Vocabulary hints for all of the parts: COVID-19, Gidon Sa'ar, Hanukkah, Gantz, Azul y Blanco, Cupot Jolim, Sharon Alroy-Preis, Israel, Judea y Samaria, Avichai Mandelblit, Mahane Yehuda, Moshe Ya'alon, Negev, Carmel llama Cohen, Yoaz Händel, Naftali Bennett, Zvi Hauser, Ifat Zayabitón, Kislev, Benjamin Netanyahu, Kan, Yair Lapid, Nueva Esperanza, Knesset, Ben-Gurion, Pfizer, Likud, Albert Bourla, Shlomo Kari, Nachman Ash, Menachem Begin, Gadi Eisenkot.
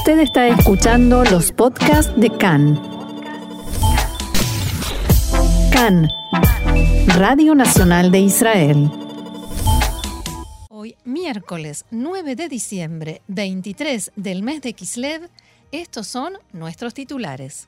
Usted está escuchando los podcasts de Kan. Kan, Radio Nacional de Israel. Hoy, miércoles 9 de diciembre, 23 del mes de Kislev, estos son nuestros titulares.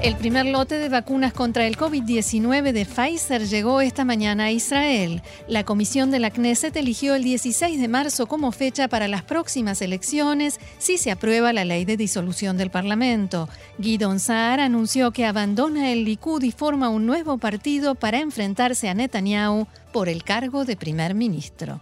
El primer lote de vacunas contra el COVID-19 de Pfizer llegó esta mañana a Israel. La comisión de la Knesset eligió el 16 de marzo como fecha para las próximas elecciones si se aprueba la ley de disolución del Parlamento. Gidon Sa'ar anunció que abandona el Likud y forma un nuevo partido para enfrentarse a Netanyahu por el cargo de primer ministro.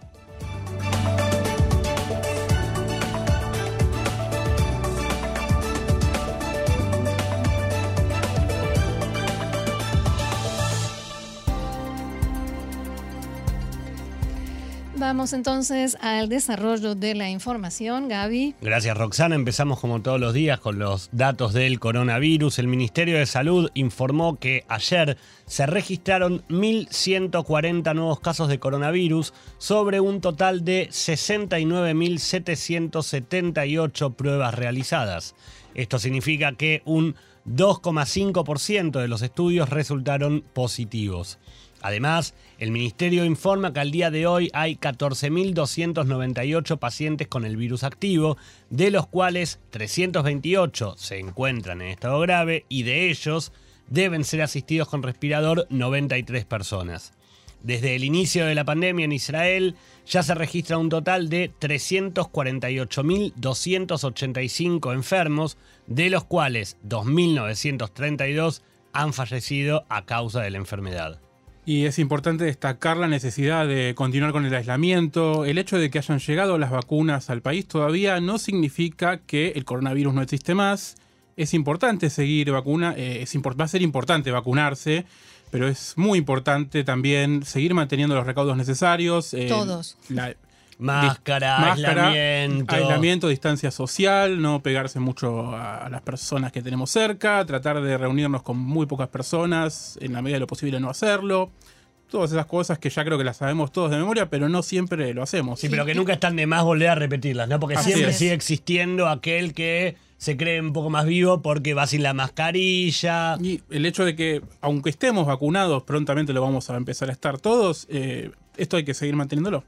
Vamos entonces al desarrollo de la información, Gaby. Gracias, Roxana. Empezamos como todos los días con los datos del coronavirus. El Ministerio de Salud informó que ayer se registraron 1.140 nuevos casos de coronavirus sobre un total de 69.778 pruebas realizadas. Esto significa que un 2,5% de los estudios resultaron positivos. Además, el Ministerio informa que al día de hoy hay 14.298 pacientes con el virus activo, de los cuales 328 se encuentran en estado grave y de ellos deben ser asistidos con respirador 93 personas. Desde el inicio de la pandemia en Israel ya se registra un total de 348.285 enfermos, de los cuales 2.932 han fallecido a causa de la enfermedad. Y es importante destacar la necesidad de continuar con el aislamiento. El hecho de que hayan llegado las vacunas al país todavía no significa que el coronavirus no existe más. Es importante seguir va a ser importante vacunarse, pero es muy importante también seguir manteniendo los recaudos necesarios. Todos. Máscara, aislamiento, distancia social, no pegarse mucho a las personas que tenemos cerca, tratar de reunirnos con muy pocas personas, en la medida de lo posible no hacerlo. Todas esas cosas que ya creo que las sabemos todos de memoria, pero no siempre lo hacemos. Sí, pero que nunca están de más volver a repetirlas, ¿no? Porque sigue existiendo aquel que se cree un poco más vivo porque va sin la mascarilla. Y el hecho de que, aunque estemos vacunados, prontamente lo vamos a empezar a estar todos, esto hay que seguir manteniéndolo.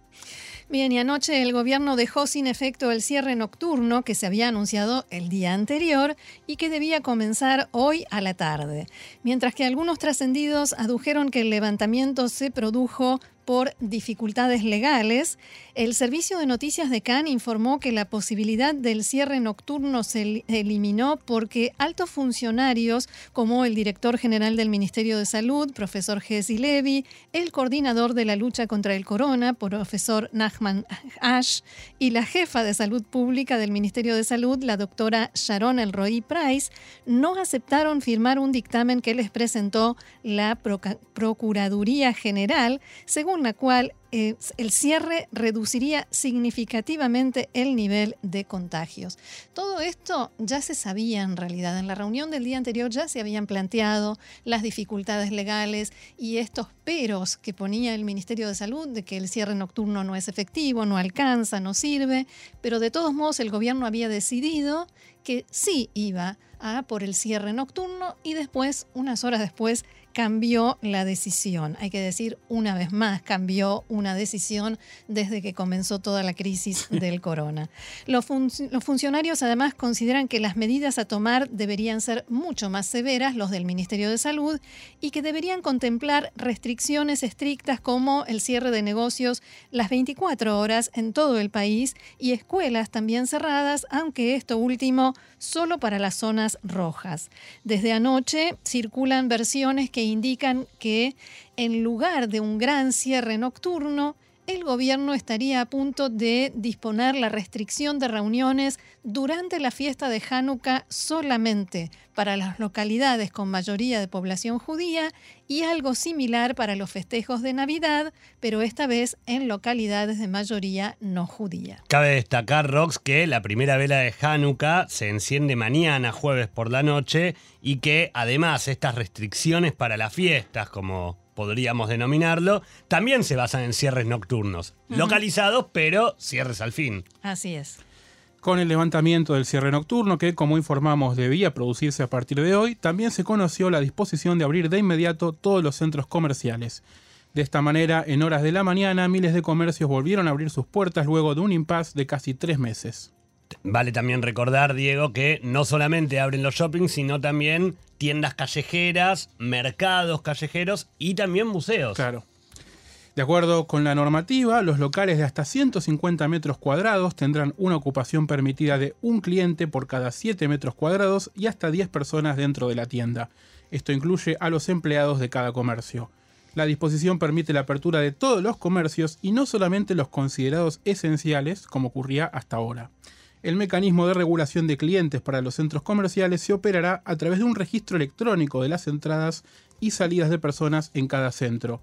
Bien, y anoche el gobierno dejó sin efecto el cierre nocturno que se había anunciado el día anterior y que debía comenzar hoy a la tarde. Mientras que algunos trascendidos adujeron que el levantamiento se produjo por dificultades legales, el servicio de noticias de Kan informó que la posibilidad del cierre nocturno se eliminó porque altos funcionarios como el director general del Ministerio de Salud, profesor Jesse Levy, el coordinador de la lucha contra el corona, profesor Nachman Ash, y la jefa de salud pública del Ministerio de Salud, la doctora Sharon Alroy-Preis, no aceptaron firmar un dictamen que les presentó la Procuraduría General, según la cual el cierre reduciría significativamente el nivel de contagios. Todo esto ya se sabía en realidad. En la reunión del día anterior ya se habían planteado las dificultades legales y estos peros que ponía el Ministerio de Salud de que el cierre nocturno no es efectivo, no alcanza, no sirve, pero de todos modos el gobierno había decidido que sí iba a por el cierre nocturno y después, unas horas después, cambió la decisión. Hay que decir una vez más, cambió una decisión desde que comenzó toda la crisis del corona. Los funcionarios además consideran que las medidas a tomar deberían ser mucho más severas, los del Ministerio de Salud, y que deberían contemplar restricciones estrictas como el cierre de negocios las 24 horas en todo el país y escuelas también cerradas, aunque esto último solo para las zonas rojas. Desde anoche circulan versiones que indican que en lugar de un gran cierre nocturno, el gobierno estaría a punto de disponer la restricción de reuniones durante la fiesta de Hanukkah solamente para las localidades con mayoría de población judía y algo similar para los festejos de Navidad, pero esta vez en localidades de mayoría no judía. Cabe destacar, Rox, que la primera vela de Hanukkah se enciende mañana, jueves por la noche, y que además estas restricciones para las fiestas, como podríamos denominarlo, también se basan en cierres nocturnos, localizados, pero cierres al fin. Así es. con el levantamiento del cierre nocturno que, como informamos, debía producirse a partir de hoy, también se conoció la disposición de abrir de inmediato todos los centros comerciales. De esta manera, en horas de la mañana, miles de comercios volvieron a abrir sus puertas luego de un impasse de casi 3 meses. Vale también recordar, Diego, que no solamente abren los shoppings, sino también tiendas callejeras, mercados callejeros y también museos. Claro. De acuerdo con la normativa, los locales de hasta 150 metros cuadrados tendrán una ocupación permitida de un cliente por cada 7 metros cuadrados y hasta 10 personas dentro de la tienda. Esto incluye a los empleados de cada comercio. La disposición permite la apertura de todos los comercios y no solamente los considerados esenciales, como ocurría hasta ahora. El mecanismo de regulación de clientes para los centros comerciales se operará a través de un registro electrónico de las entradas y salidas de personas en cada centro.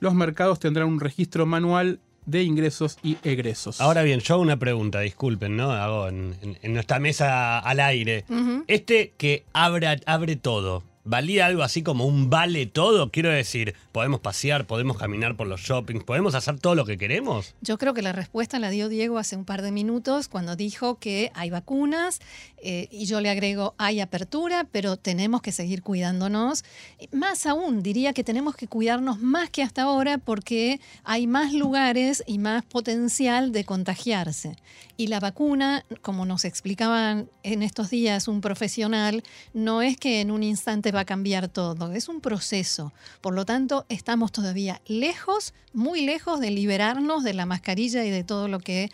Los mercados tendrán un registro manual de ingresos y egresos. Ahora bien, yo hago una pregunta, disculpen, ¿no? Hago en nuestra mesa al aire. Este que abre todo, ¿valía algo así como un vale todo? Quiero decir, ¿podemos pasear, podemos caminar por los shoppings, podemos hacer todo lo que queremos? Yo creo que la respuesta la dio Diego hace un par de minutos cuando dijo que hay vacunas y yo le agrego hay apertura, pero tenemos que seguir cuidándonos. Más aún, diría que tenemos que cuidarnos más que hasta ahora porque hay más lugares y más potencial de contagiarse. Y la vacuna, como nos explicaban en estos días un profesional, no es que en un instante va a cambiar todo, es un proceso. Por lo tanto, estamos todavía lejos, muy lejos de liberarnos de la mascarilla y de todo lo que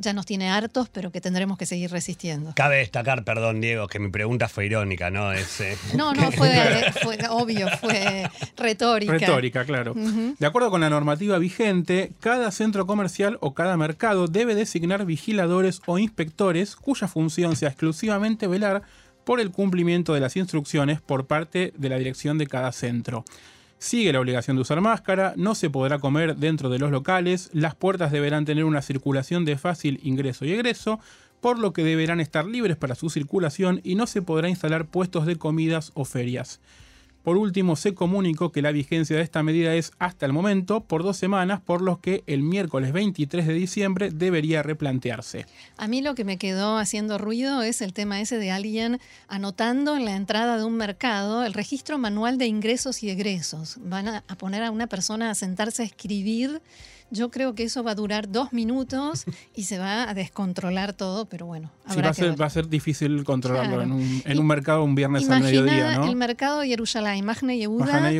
ya nos tiene hartos, pero que tendremos que seguir resistiendo. Cabe destacar, perdón Diego, que mi pregunta fue irónica, ¿no? No, fue obvio, fue retórica. Retórica, claro. De acuerdo con la normativa vigente, cada centro comercial o cada mercado debe designar vigiladores o inspectores cuya función sea exclusivamente velar por el cumplimiento de las instrucciones por parte de la dirección de cada centro. Sigue la obligación de usar máscara, no se podrá comer dentro de los locales, las puertas deberán tener una circulación de fácil ingreso y egreso, por lo que deberán estar libres para su circulación y no se podrá instalar puestos de comidas o ferias. Por último, se comunicó que la vigencia de esta medida es, hasta el momento, por 2 semanas, por lo que el miércoles 23 de diciembre debería replantearse. A mí lo que me quedó haciendo ruido es el tema ese de alguien anotando en la entrada de un mercado el registro manual de ingresos y egresos. Van a poner a una persona a sentarse a escribir. Yo creo que eso va a durar 2 minutos y se va a descontrolar todo, pero bueno, habrá que ver. Va a ser difícil controlarlo, claro. en un mercado un viernes al mediodía, ¿no? El mercado de Jerusalén, Mahane Yehuda,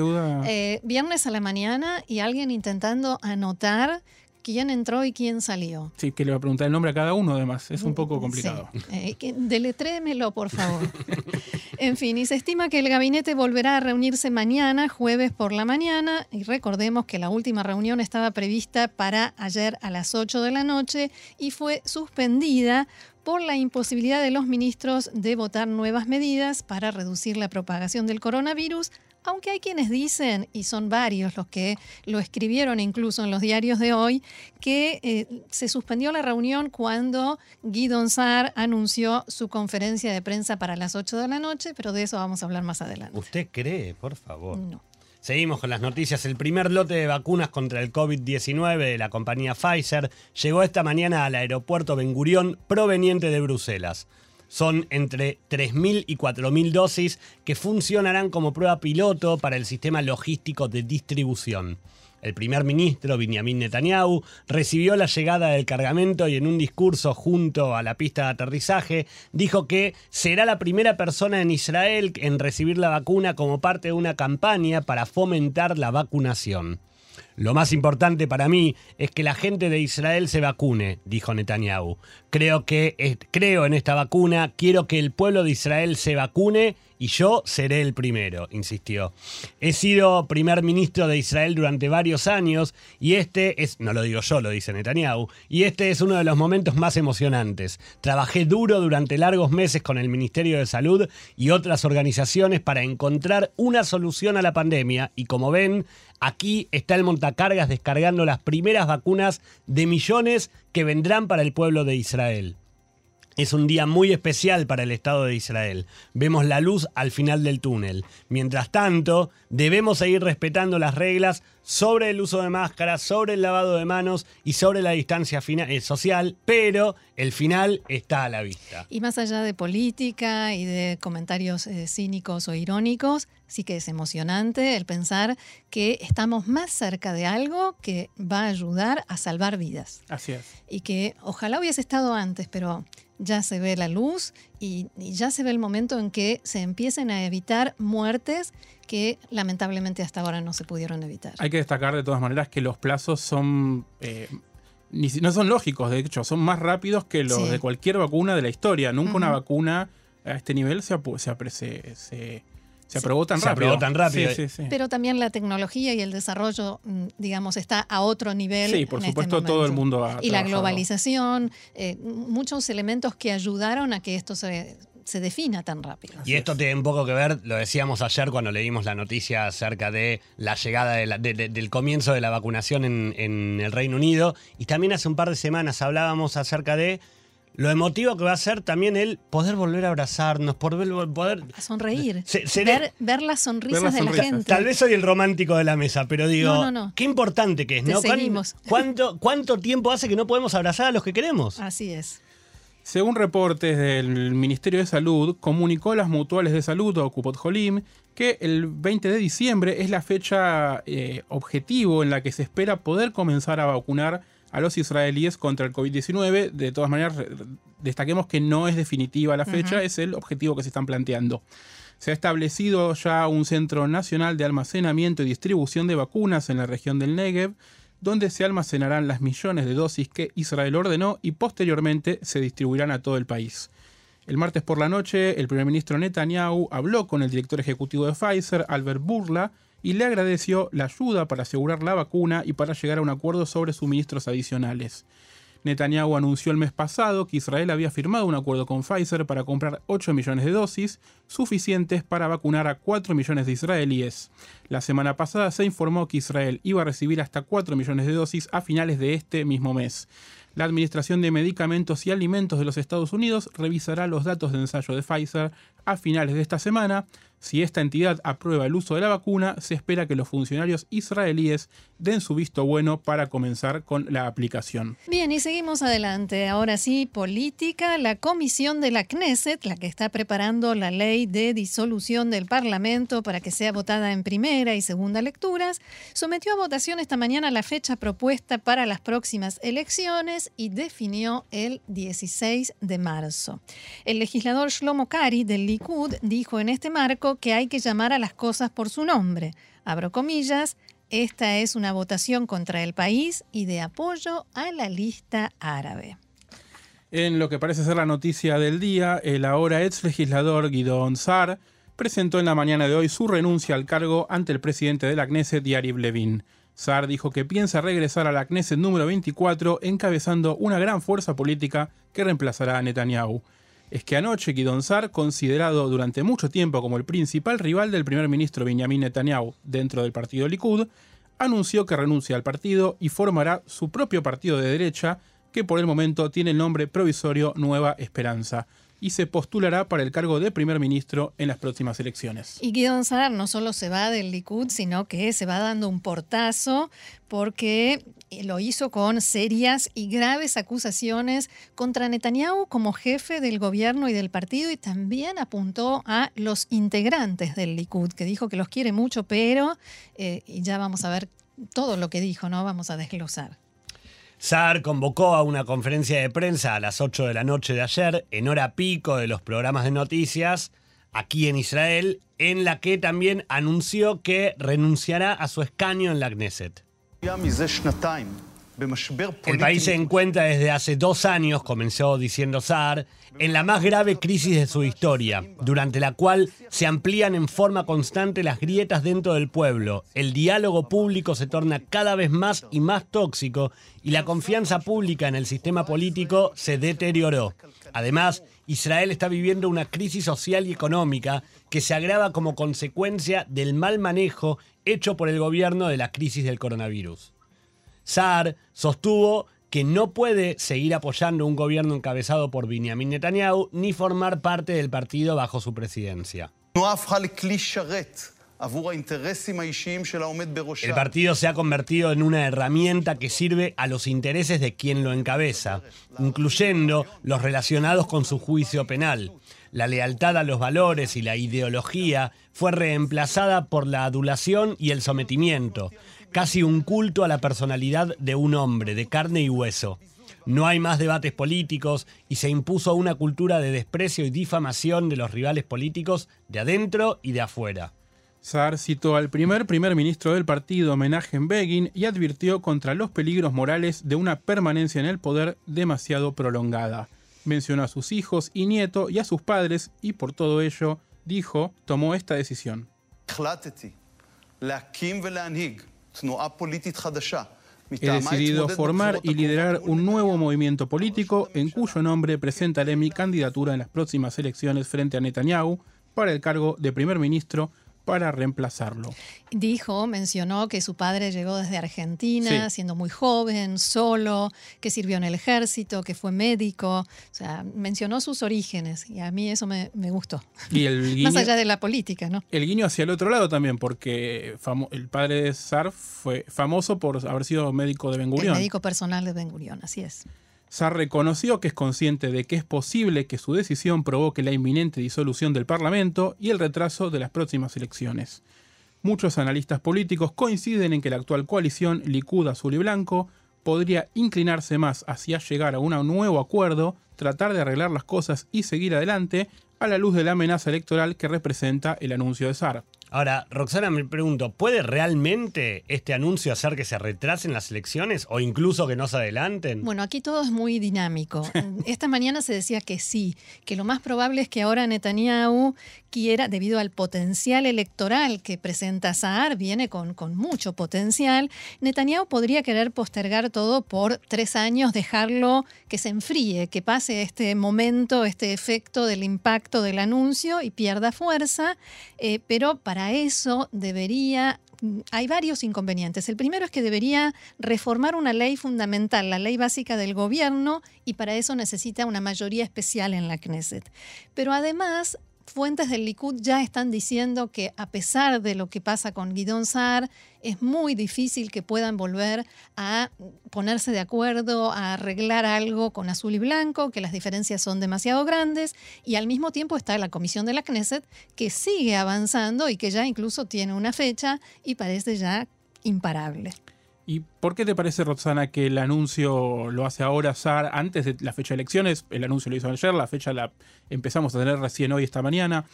viernes a la mañana y alguien intentando anotar quién entró y quién salió. Sí, que le va a preguntar el nombre a cada uno, además. Es un poco complicado. Sí. Deletrémelo, por favor. En fin, y se estima que el gabinete volverá a reunirse mañana, jueves por la mañana. Y recordemos que la última reunión estaba prevista para ayer a las 8 de la noche y fue suspendida por la imposibilidad de los ministros de votar nuevas medidas para reducir la propagación del coronavirus. Aunque hay quienes dicen, y son varios los que lo escribieron incluso en los diarios de hoy, que se suspendió la reunión cuando Gidon Sa'ar anunció su conferencia de prensa para las 8 de la noche, pero de eso vamos a hablar más adelante. ¿Usted cree, por favor? No. Seguimos con las noticias. El primer lote de vacunas contra el COVID-19 de la compañía Pfizer llegó esta mañana al aeropuerto Ben-Gurion proveniente de Bruselas. Son entre 3.000 y 4.000 dosis que funcionarán como prueba piloto para el sistema logístico de distribución. El primer ministro, Benjamin Netanyahu, recibió la llegada del cargamento y en un discurso junto a la pista de aterrizaje dijo que será la primera persona en Israel en recibir la vacuna como parte de una campaña para fomentar la vacunación. Lo más importante para mí es que la gente de Israel se vacune, dijo Netanyahu. Creo en esta vacuna, quiero que el pueblo de Israel se vacune y yo seré el primero, insistió. He sido primer ministro de Israel durante varios años y no lo digo yo, lo dice Netanyahu, y este es uno de los momentos más emocionantes. Trabajé duro durante largos meses con el Ministerio de Salud y otras organizaciones para encontrar una solución a la pandemia y como ven, aquí está el montacargas descargando las primeras vacunas de millones que vendrán para el pueblo de Israel. Es un día muy especial para el Estado de Israel. Vemos la luz al final del túnel. Mientras tanto, debemos seguir respetando las reglas sobre el uso de máscaras, sobre el lavado de manos y sobre la distancia social, pero el final está a la vista. Y más allá de política y de comentarios cínicos o irónicos, sí que es emocionante el pensar que estamos más cerca de algo que va a ayudar a salvar vidas. Así es. Y que ojalá hubiese estado antes, pero ya se ve la luz y ya se ve el momento en que se empiecen a evitar muertes que lamentablemente hasta ahora no se pudieron evitar. Hay que destacar de todas maneras que los plazos son no son lógicos, de hecho, son más rápidos que los de cualquier vacuna de la historia. Nunca una vacuna a este nivel se aprobó tan rápido. Sí. Pero también la tecnología y el desarrollo, digamos, está a otro nivel. Sí, por supuesto, este todo el mundo ha trabajado. La globalización, muchos elementos que ayudaron a que esto se defina tan rápido. Y esto tiene un poco que ver, lo decíamos ayer cuando leímos la noticia acerca de la llegada del comienzo de la vacunación en el Reino Unido. Y también hace un par de semanas hablábamos acerca de lo emotivo que va a ser también el poder volver a abrazarnos, poder a sonreír, ver las sonrisas de la gente. Tal vez soy el romántico de la mesa, pero digo, no. Qué importante que es, ¿no? ¿Cuánto tiempo hace que no podemos abrazar a los que queremos? Así es. Según reportes del Ministerio de Salud, comunicó a las mutuales de salud o Cupot Jolim que el 20 de diciembre es la fecha objetivo en la que se espera poder comenzar a vacunar a los israelíes contra el COVID-19. De todas maneras, destaquemos que no es definitiva la fecha, es el objetivo que se están planteando. Se ha establecido ya un Centro Nacional de Almacenamiento y Distribución de Vacunas en la región del Negev, donde se almacenarán las millones de dosis que Israel ordenó y posteriormente se distribuirán a todo el país. El martes por la noche, el primer ministro Netanyahu habló con el director ejecutivo de Pfizer, Albert Bourla, y le agradeció la ayuda para asegurar la vacuna y para llegar a un acuerdo sobre suministros adicionales. Netanyahu anunció el mes pasado que Israel había firmado un acuerdo con Pfizer para comprar 8 millones de dosis, suficientes para vacunar a 4 millones de israelíes. La semana pasada se informó que Israel iba a recibir hasta 4 millones de dosis a finales de este mismo mes. La Administración de Medicamentos y Alimentos de los Estados Unidos revisará los datos de ensayo de Pfizer a finales de esta semana. Si esta entidad aprueba el uso de la vacuna, se espera que los funcionarios israelíes den su visto bueno para comenzar con la aplicación. Bien, y seguimos adelante. Ahora sí, política. La comisión de la Knesset, la que está preparando la ley de disolución del Parlamento para que sea votada en primera y segunda lecturas, sometió a votación esta mañana la fecha propuesta para las próximas elecciones y definió el 16 de marzo. El legislador Shlomo Kari del Likud dijo en este marco que hay que llamar a las cosas por su nombre. Abro comillas, esta es una votación contra el país y de apoyo a la lista árabe. En lo que parece ser la noticia del día, el ahora ex legislador Gidon Sa'ar presentó en la mañana de hoy su renuncia al cargo ante el presidente de la Knesset, Yair Levin. Sa'ar dijo que piensa regresar a la Knesset número 24 encabezando una gran fuerza política que reemplazará a Netanyahu. Es que anoche Gidon Sa'ar, considerado durante mucho tiempo como el principal rival del primer ministro Benjamin Netanyahu dentro del partido Likud, anunció que renuncia al partido y formará su propio partido de derecha que por el momento tiene el nombre provisorio Nueva Esperanza y se postulará para el cargo de primer ministro en las próximas elecciones. Y Gidon Sa'ar no solo se va del Likud, sino que se va dando un portazo porque lo hizo con serias y graves acusaciones contra Netanyahu como jefe del gobierno y del partido, y también apuntó a los integrantes del Likud, que dijo que los quiere mucho, pero ya vamos a ver todo lo que dijo, ¿no? Vamos a desglosar. Sa'ar convocó a una conferencia de prensa a las 8 de la noche de ayer, en hora pico de los programas de noticias, aquí en Israel, en la que también anunció que renunciará a su escaño en la Knesset. El país se encuentra desde hace 2 años, comenzó diciendo Sa'ar, en la más grave crisis de su historia, durante la cual se amplían en forma constante las grietas dentro del pueblo, el diálogo público se torna cada vez más y más tóxico y la confianza pública en el sistema político se deterioró. Además, Israel está viviendo una crisis social y económica que se agrava como consecuencia del mal manejo hecho por el gobierno de la crisis del coronavirus. Sa'ar sostuvo que no puede seguir apoyando un gobierno encabezado por Benjamin Netanyahu ni formar parte del partido bajo su presidencia. El partido se ha convertido en una herramienta que sirve a los intereses de quien lo encabeza, incluyendo los relacionados con su juicio penal. La lealtad a los valores y la ideología fue reemplazada por la adulación y el sometimiento, casi un culto a la personalidad de un hombre, de carne y hueso. No hay más debates políticos y se impuso una cultura de desprecio y difamación de los rivales políticos de adentro y de afuera. Sa'ar citó al primer ministro del partido, Menachem Begin, y advirtió contra los peligros morales de una permanencia en el poder demasiado prolongada. Mencionó a sus hijos y nieto y a sus padres, y por todo ello, dijo, tomó esta decisión. He decidido formar y liderar un nuevo movimiento político en cuyo nombre presentaré mi candidatura en las próximas elecciones frente a Netanyahu para el cargo de primer ministro, para reemplazarlo. Mencionó que su padre llegó desde Argentina, siendo muy joven, solo, que sirvió en el ejército, que fue médico. O sea, mencionó sus orígenes y a mí eso me gustó. Y el guiño, más allá de la política, ¿no? El guiño hacia el otro lado también, porque el padre de Sa'ar fue famoso por haber sido médico de Ben-Gurion. Médico personal de Ben-Gurion, así es. Sa'ar reconoció que es consciente de que es posible que su decisión provoque la inminente disolución del Parlamento y el retraso de las próximas elecciones. Muchos analistas políticos coinciden en que la actual coalición Likud, Azul y Blanco podría inclinarse más hacia llegar a un nuevo acuerdo, tratar de arreglar las cosas y seguir adelante a la luz de la amenaza electoral que representa el anuncio de Sa'ar. Ahora, Roxana, me pregunto, ¿puede realmente este anuncio hacer que se retrasen las elecciones o incluso que no se adelanten? Bueno, aquí todo es muy dinámico. Esta mañana se decía que sí, que lo más probable es que ahora Netanyahu quiera, debido al potencial electoral que presenta Sa'ar, viene con mucho potencial, Netanyahu podría querer postergar todo por 3 años, dejarlo que se enfríe, que pase este momento, este efecto del impacto del anuncio y pierda fuerza, pero para eso debería... Hay varios inconvenientes. El primero es que debería reformar una ley fundamental, la ley básica del gobierno, y para eso necesita una mayoría especial en la Knesset. Pero además, fuentes del Likud ya están diciendo que a pesar de lo que pasa con Gidon Sa'ar, es muy difícil que puedan volver a ponerse de acuerdo, a arreglar algo con Azul y Blanco, que las diferencias son demasiado grandes, y al mismo tiempo está la comisión de la Knesset, que sigue avanzando y que ya incluso tiene una fecha y parece ya imparable. ¿Y por qué te parece, Roxana, que el anuncio lo hace ahora Sa'ar antes de la fecha de elecciones? El anuncio lo hizo ayer, la fecha la empezamos a tener recién hoy, esta mañana,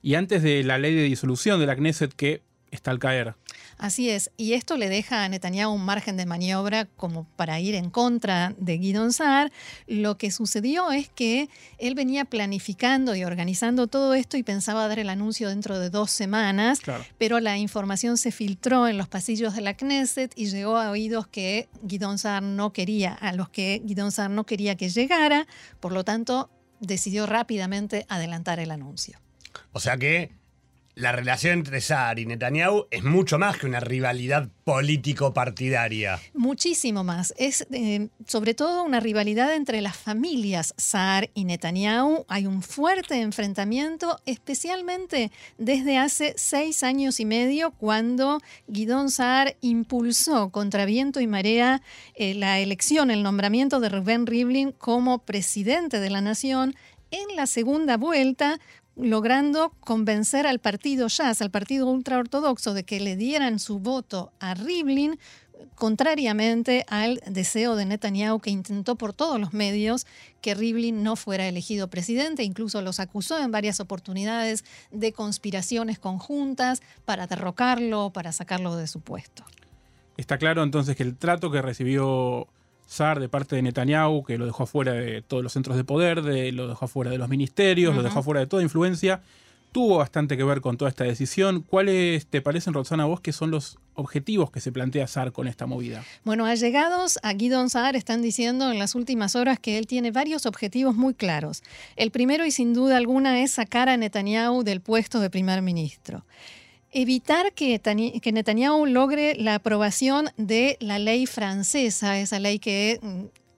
y antes de la ley de disolución de la Knesset que está al caer. Así es, y esto le deja a Netanyahu un margen de maniobra como para ir en contra de Gidon Sa'ar. Lo que sucedió es que él venía planificando y organizando todo esto y pensaba dar el anuncio dentro de 2 semanas, claro, pero la información se filtró en los pasillos de la Knesset y llegó a oídos que Gidon Sa'ar no quería, a los que Gidon Sa'ar no quería que llegara, por lo tanto decidió rápidamente adelantar el anuncio. O sea que la relación entre Sa'ar y Netanyahu es mucho más que una rivalidad político-partidaria. Muchísimo más. Es sobre todo una rivalidad entre las familias Sa'ar y Netanyahu. Hay un fuerte enfrentamiento, especialmente desde hace 6 años y medio, cuando Gidon Sa'ar impulsó contra viento y marea la elección, el nombramiento de Rubén Rivlin como presidente de la nación en la segunda vuelta, logrando convencer al partido Yas, al partido ultraortodoxo, de que le dieran su voto a Rivlin, contrariamente al deseo de Netanyahu, que intentó por todos los medios que Rivlin no fuera elegido presidente. Incluso los acusó en varias oportunidades de conspiraciones conjuntas para derrocarlo, para sacarlo de su puesto. Está claro entonces que el trato que recibió Sa'ar de parte de Netanyahu, que lo dejó afuera de todos los centros de poder, lo dejó afuera de los ministerios, lo dejó afuera de toda influencia, tuvo bastante que ver con toda esta decisión. ¿Cuáles te parecen, Roxana, vos, que son los objetivos que se plantea Sa'ar con esta movida? Bueno, allegados a Gidon Sa'ar están diciendo en las últimas horas que él tiene varios objetivos muy claros. El primero, y sin duda alguna, es sacar a Netanyahu del puesto de primer ministro. Evitar que Netanyahu logre la aprobación de la ley francesa, esa ley que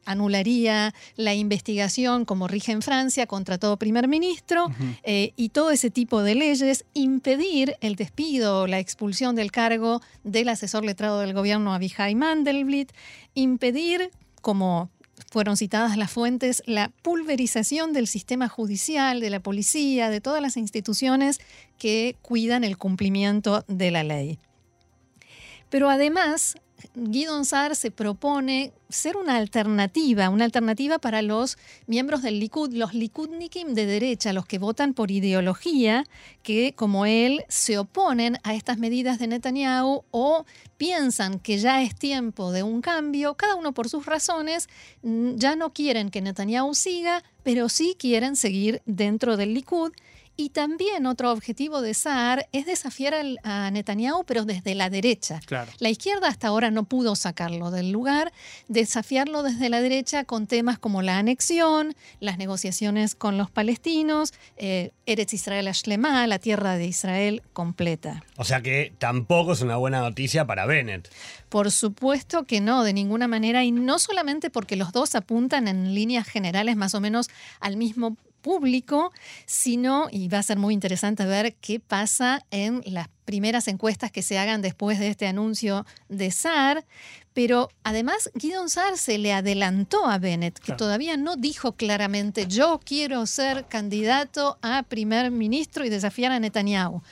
anularía la investigación como rige en Francia contra todo primer ministro, y todo ese tipo de leyes, impedir el despido o la expulsión del cargo del asesor letrado del gobierno Avichai Mandelblit, impedir, como fueron citadas las fuentes, la pulverización del sistema judicial, de la policía, de todas las instituciones que cuidan el cumplimiento de la ley. Pero además, Gidon Sa'ar se propone ser una alternativa para los miembros del Likud, los Likudnikim de derecha, los que votan por ideología, que como él se oponen a estas medidas de Netanyahu o piensan que ya es tiempo de un cambio, cada uno por sus razones, ya no quieren que Netanyahu siga, pero sí quieren seguir dentro del Likud. Y también otro objetivo de Sa'ar es desafiar a Netanyahu, pero desde la derecha. Claro. La izquierda hasta ahora no pudo sacarlo del lugar, desafiarlo desde la derecha con temas como la anexión, las negociaciones con los palestinos, Eretz Israel Ashlemá, la tierra de Israel completa. O sea que tampoco es una buena noticia para Bennett. Por supuesto que no, de ninguna manera, y no solamente porque los dos apuntan en líneas generales más o menos al mismo público, sino, y va a ser muy interesante ver qué pasa en las primeras encuestas que se hagan después de este anuncio de Sa'ar, pero además Gidon Sa'ar se le adelantó a Bennett, que todavía no dijo claramente yo quiero ser candidato a primer ministro y desafiar a Netanyahu.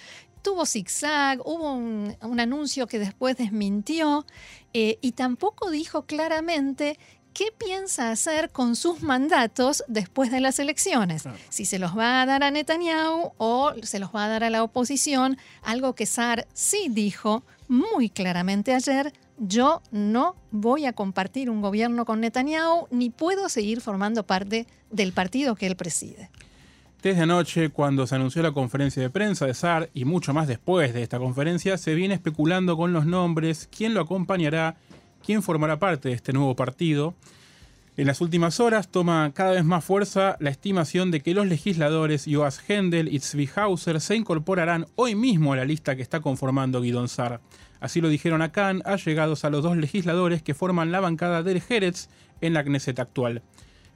Tuvo zigzag, hubo un anuncio que después desmintió, y tampoco dijo claramente ¿qué piensa hacer con sus mandatos después de las elecciones? Si se los va a dar a Netanyahu o se los va a dar a la oposición, algo que Sa'ar sí dijo muy claramente ayer: yo no voy a compartir un gobierno con Netanyahu ni puedo seguir formando parte del partido que él preside. Desde anoche, cuando se anunció la conferencia de prensa de Sa'ar y mucho más después de esta conferencia, se viene especulando con los nombres, quién lo acompañará, quién formará parte de este nuevo partido. En las últimas horas toma cada vez más fuerza la estimación de que los legisladores Yoaz Händel y Zvi Hauser se incorporarán hoy mismo a la lista que está conformando Gidon Sa'ar. Así lo dijeron a Kan, allegados a los dos legisladores que forman la bancada del Jerez en la Knesset actual.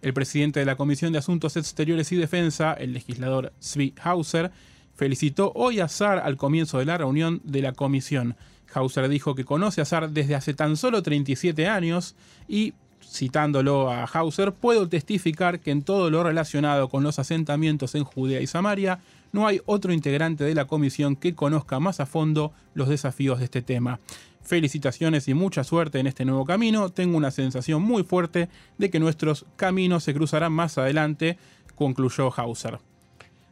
El presidente de la Comisión de Asuntos Exteriores y Defensa, el legislador Zvi Hauser, felicitó hoy a Sa'ar al comienzo de la reunión de la comisión. Hauser dijo que conoce a Sa'ar desde hace tan solo 37 años y, citándolo a Hauser, puedo testificar que en todo lo relacionado con los asentamientos en Judea y Samaria no hay otro integrante de la comisión que conozca más a fondo los desafíos de este tema. Felicitaciones y mucha suerte en este nuevo camino. Tengo una sensación muy fuerte de que nuestros caminos se cruzarán más adelante, concluyó Hauser.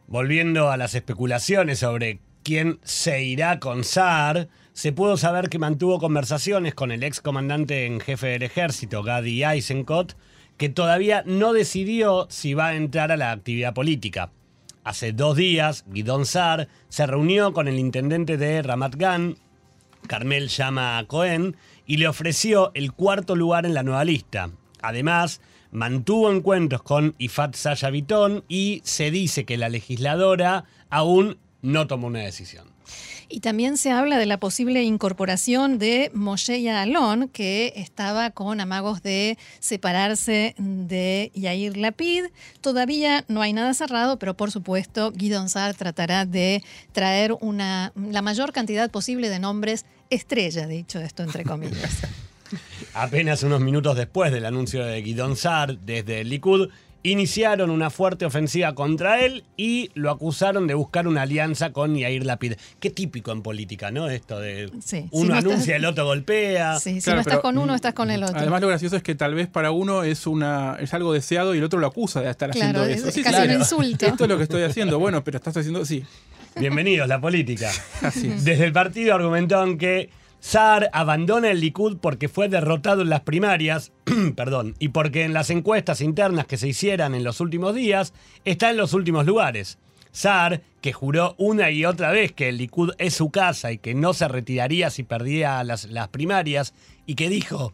Volviendo a las especulaciones sobre quién se irá con Sa'ar, se pudo saber que mantuvo conversaciones con el ex comandante en jefe del ejército, Gadi Eisenkot, que todavía no decidió si va a entrar a la actividad política. Hace 2 días, Gidon Sa'ar se reunió con el intendente de Ramat Gan, Carmel llama Cohen, y le ofreció el 4º lugar en la nueva lista. Además, mantuvo encuentros con Ifat Zayabitón y se dice que la legisladora aún no tomó una decisión. Y también se habla de la posible incorporación de Moshe Ya'alon, que estaba con amagos de separarse de Yair Lapid. Todavía no hay nada cerrado, pero por supuesto Gidon Sa'ar tratará de traer la mayor cantidad posible de nombres estrella, dicho esto entre comillas. Apenas unos minutos después del anuncio de Gidon Sa'ar desde el Likud, iniciaron una fuerte ofensiva contra él y lo acusaron de buscar una alianza con Yair Lapid. Qué típico en política, ¿no? Esto de uno anuncia, el otro golpea. Sí, claro, si no estás con uno, estás con el otro. Además, lo gracioso es que tal vez para uno es algo deseado y el otro lo acusa de estar haciendo eso. Es casi un insulto. Esto es lo que estoy haciendo. Bueno, pero estás haciendo... Sí. Bienvenidos, la política. Así es. Desde el partido argumentaron que Sa'ar abandona el Likud porque fue derrotado en las primarias y porque en las encuestas internas que se hicieran en los últimos días está en los últimos lugares. Sa'ar, que juró una y otra vez que el Likud es su casa y que no se retiraría si perdía las primarias, y que dijo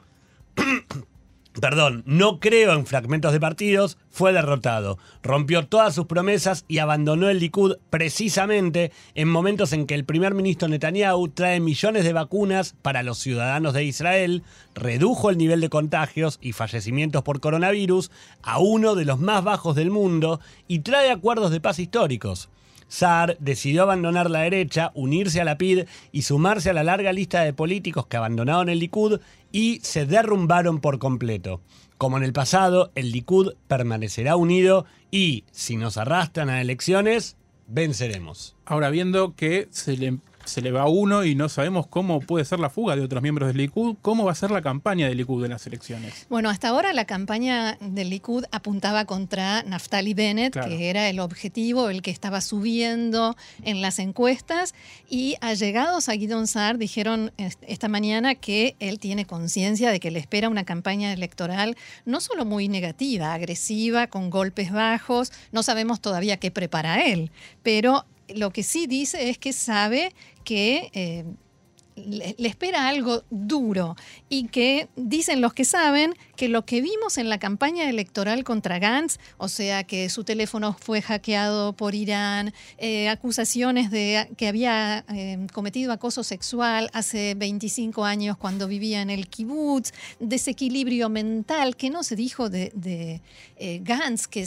Perdón, no creo en fragmentos de partidos, fue derrotado. Rompió todas sus promesas y abandonó el Likud precisamente en momentos en que el primer ministro Netanyahu trae millones de vacunas para los ciudadanos de Israel, redujo el nivel de contagios y fallecimientos por coronavirus a uno de los más bajos del mundo y trae acuerdos de paz históricos. Sa'ar decidió abandonar la derecha, unirse a Lapid y sumarse a la larga lista de políticos que abandonaron el Likud y se derrumbaron por completo. Como en el pasado, el Likud permanecerá unido y, si nos arrastran a elecciones, venceremos. Ahora, viendo que se le va uno y no sabemos cómo puede ser la fuga de otros miembros del Likud, ¿cómo va a ser la campaña del Likud en las elecciones? Bueno, hasta ahora la campaña del Likud apuntaba contra Naftali Bennett, claro, que era el objetivo, el que estaba subiendo en las encuestas, y allegados a Gidon Sa'ar dijeron esta mañana que él tiene conciencia de que le espera una campaña electoral no solo muy negativa, agresiva, con golpes bajos, no sabemos todavía qué prepara él, pero lo que sí dice es que sabe que le espera algo duro y que dicen los que saben que lo que vimos en la campaña electoral contra Gantz, o sea que su teléfono fue hackeado por Irán, acusaciones de que había cometido acoso sexual hace 25 años cuando vivía en el kibutz, desequilibrio mental, que no se dijo de Gantz, que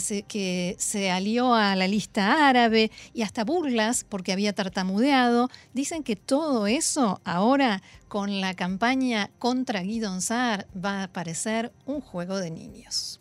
se alió a la lista árabe, y hasta burlas porque había tartamudeado. Dicen que todo eso ahora, con la campaña contra Gidon Sa'ar, va a parecer un juego de niños.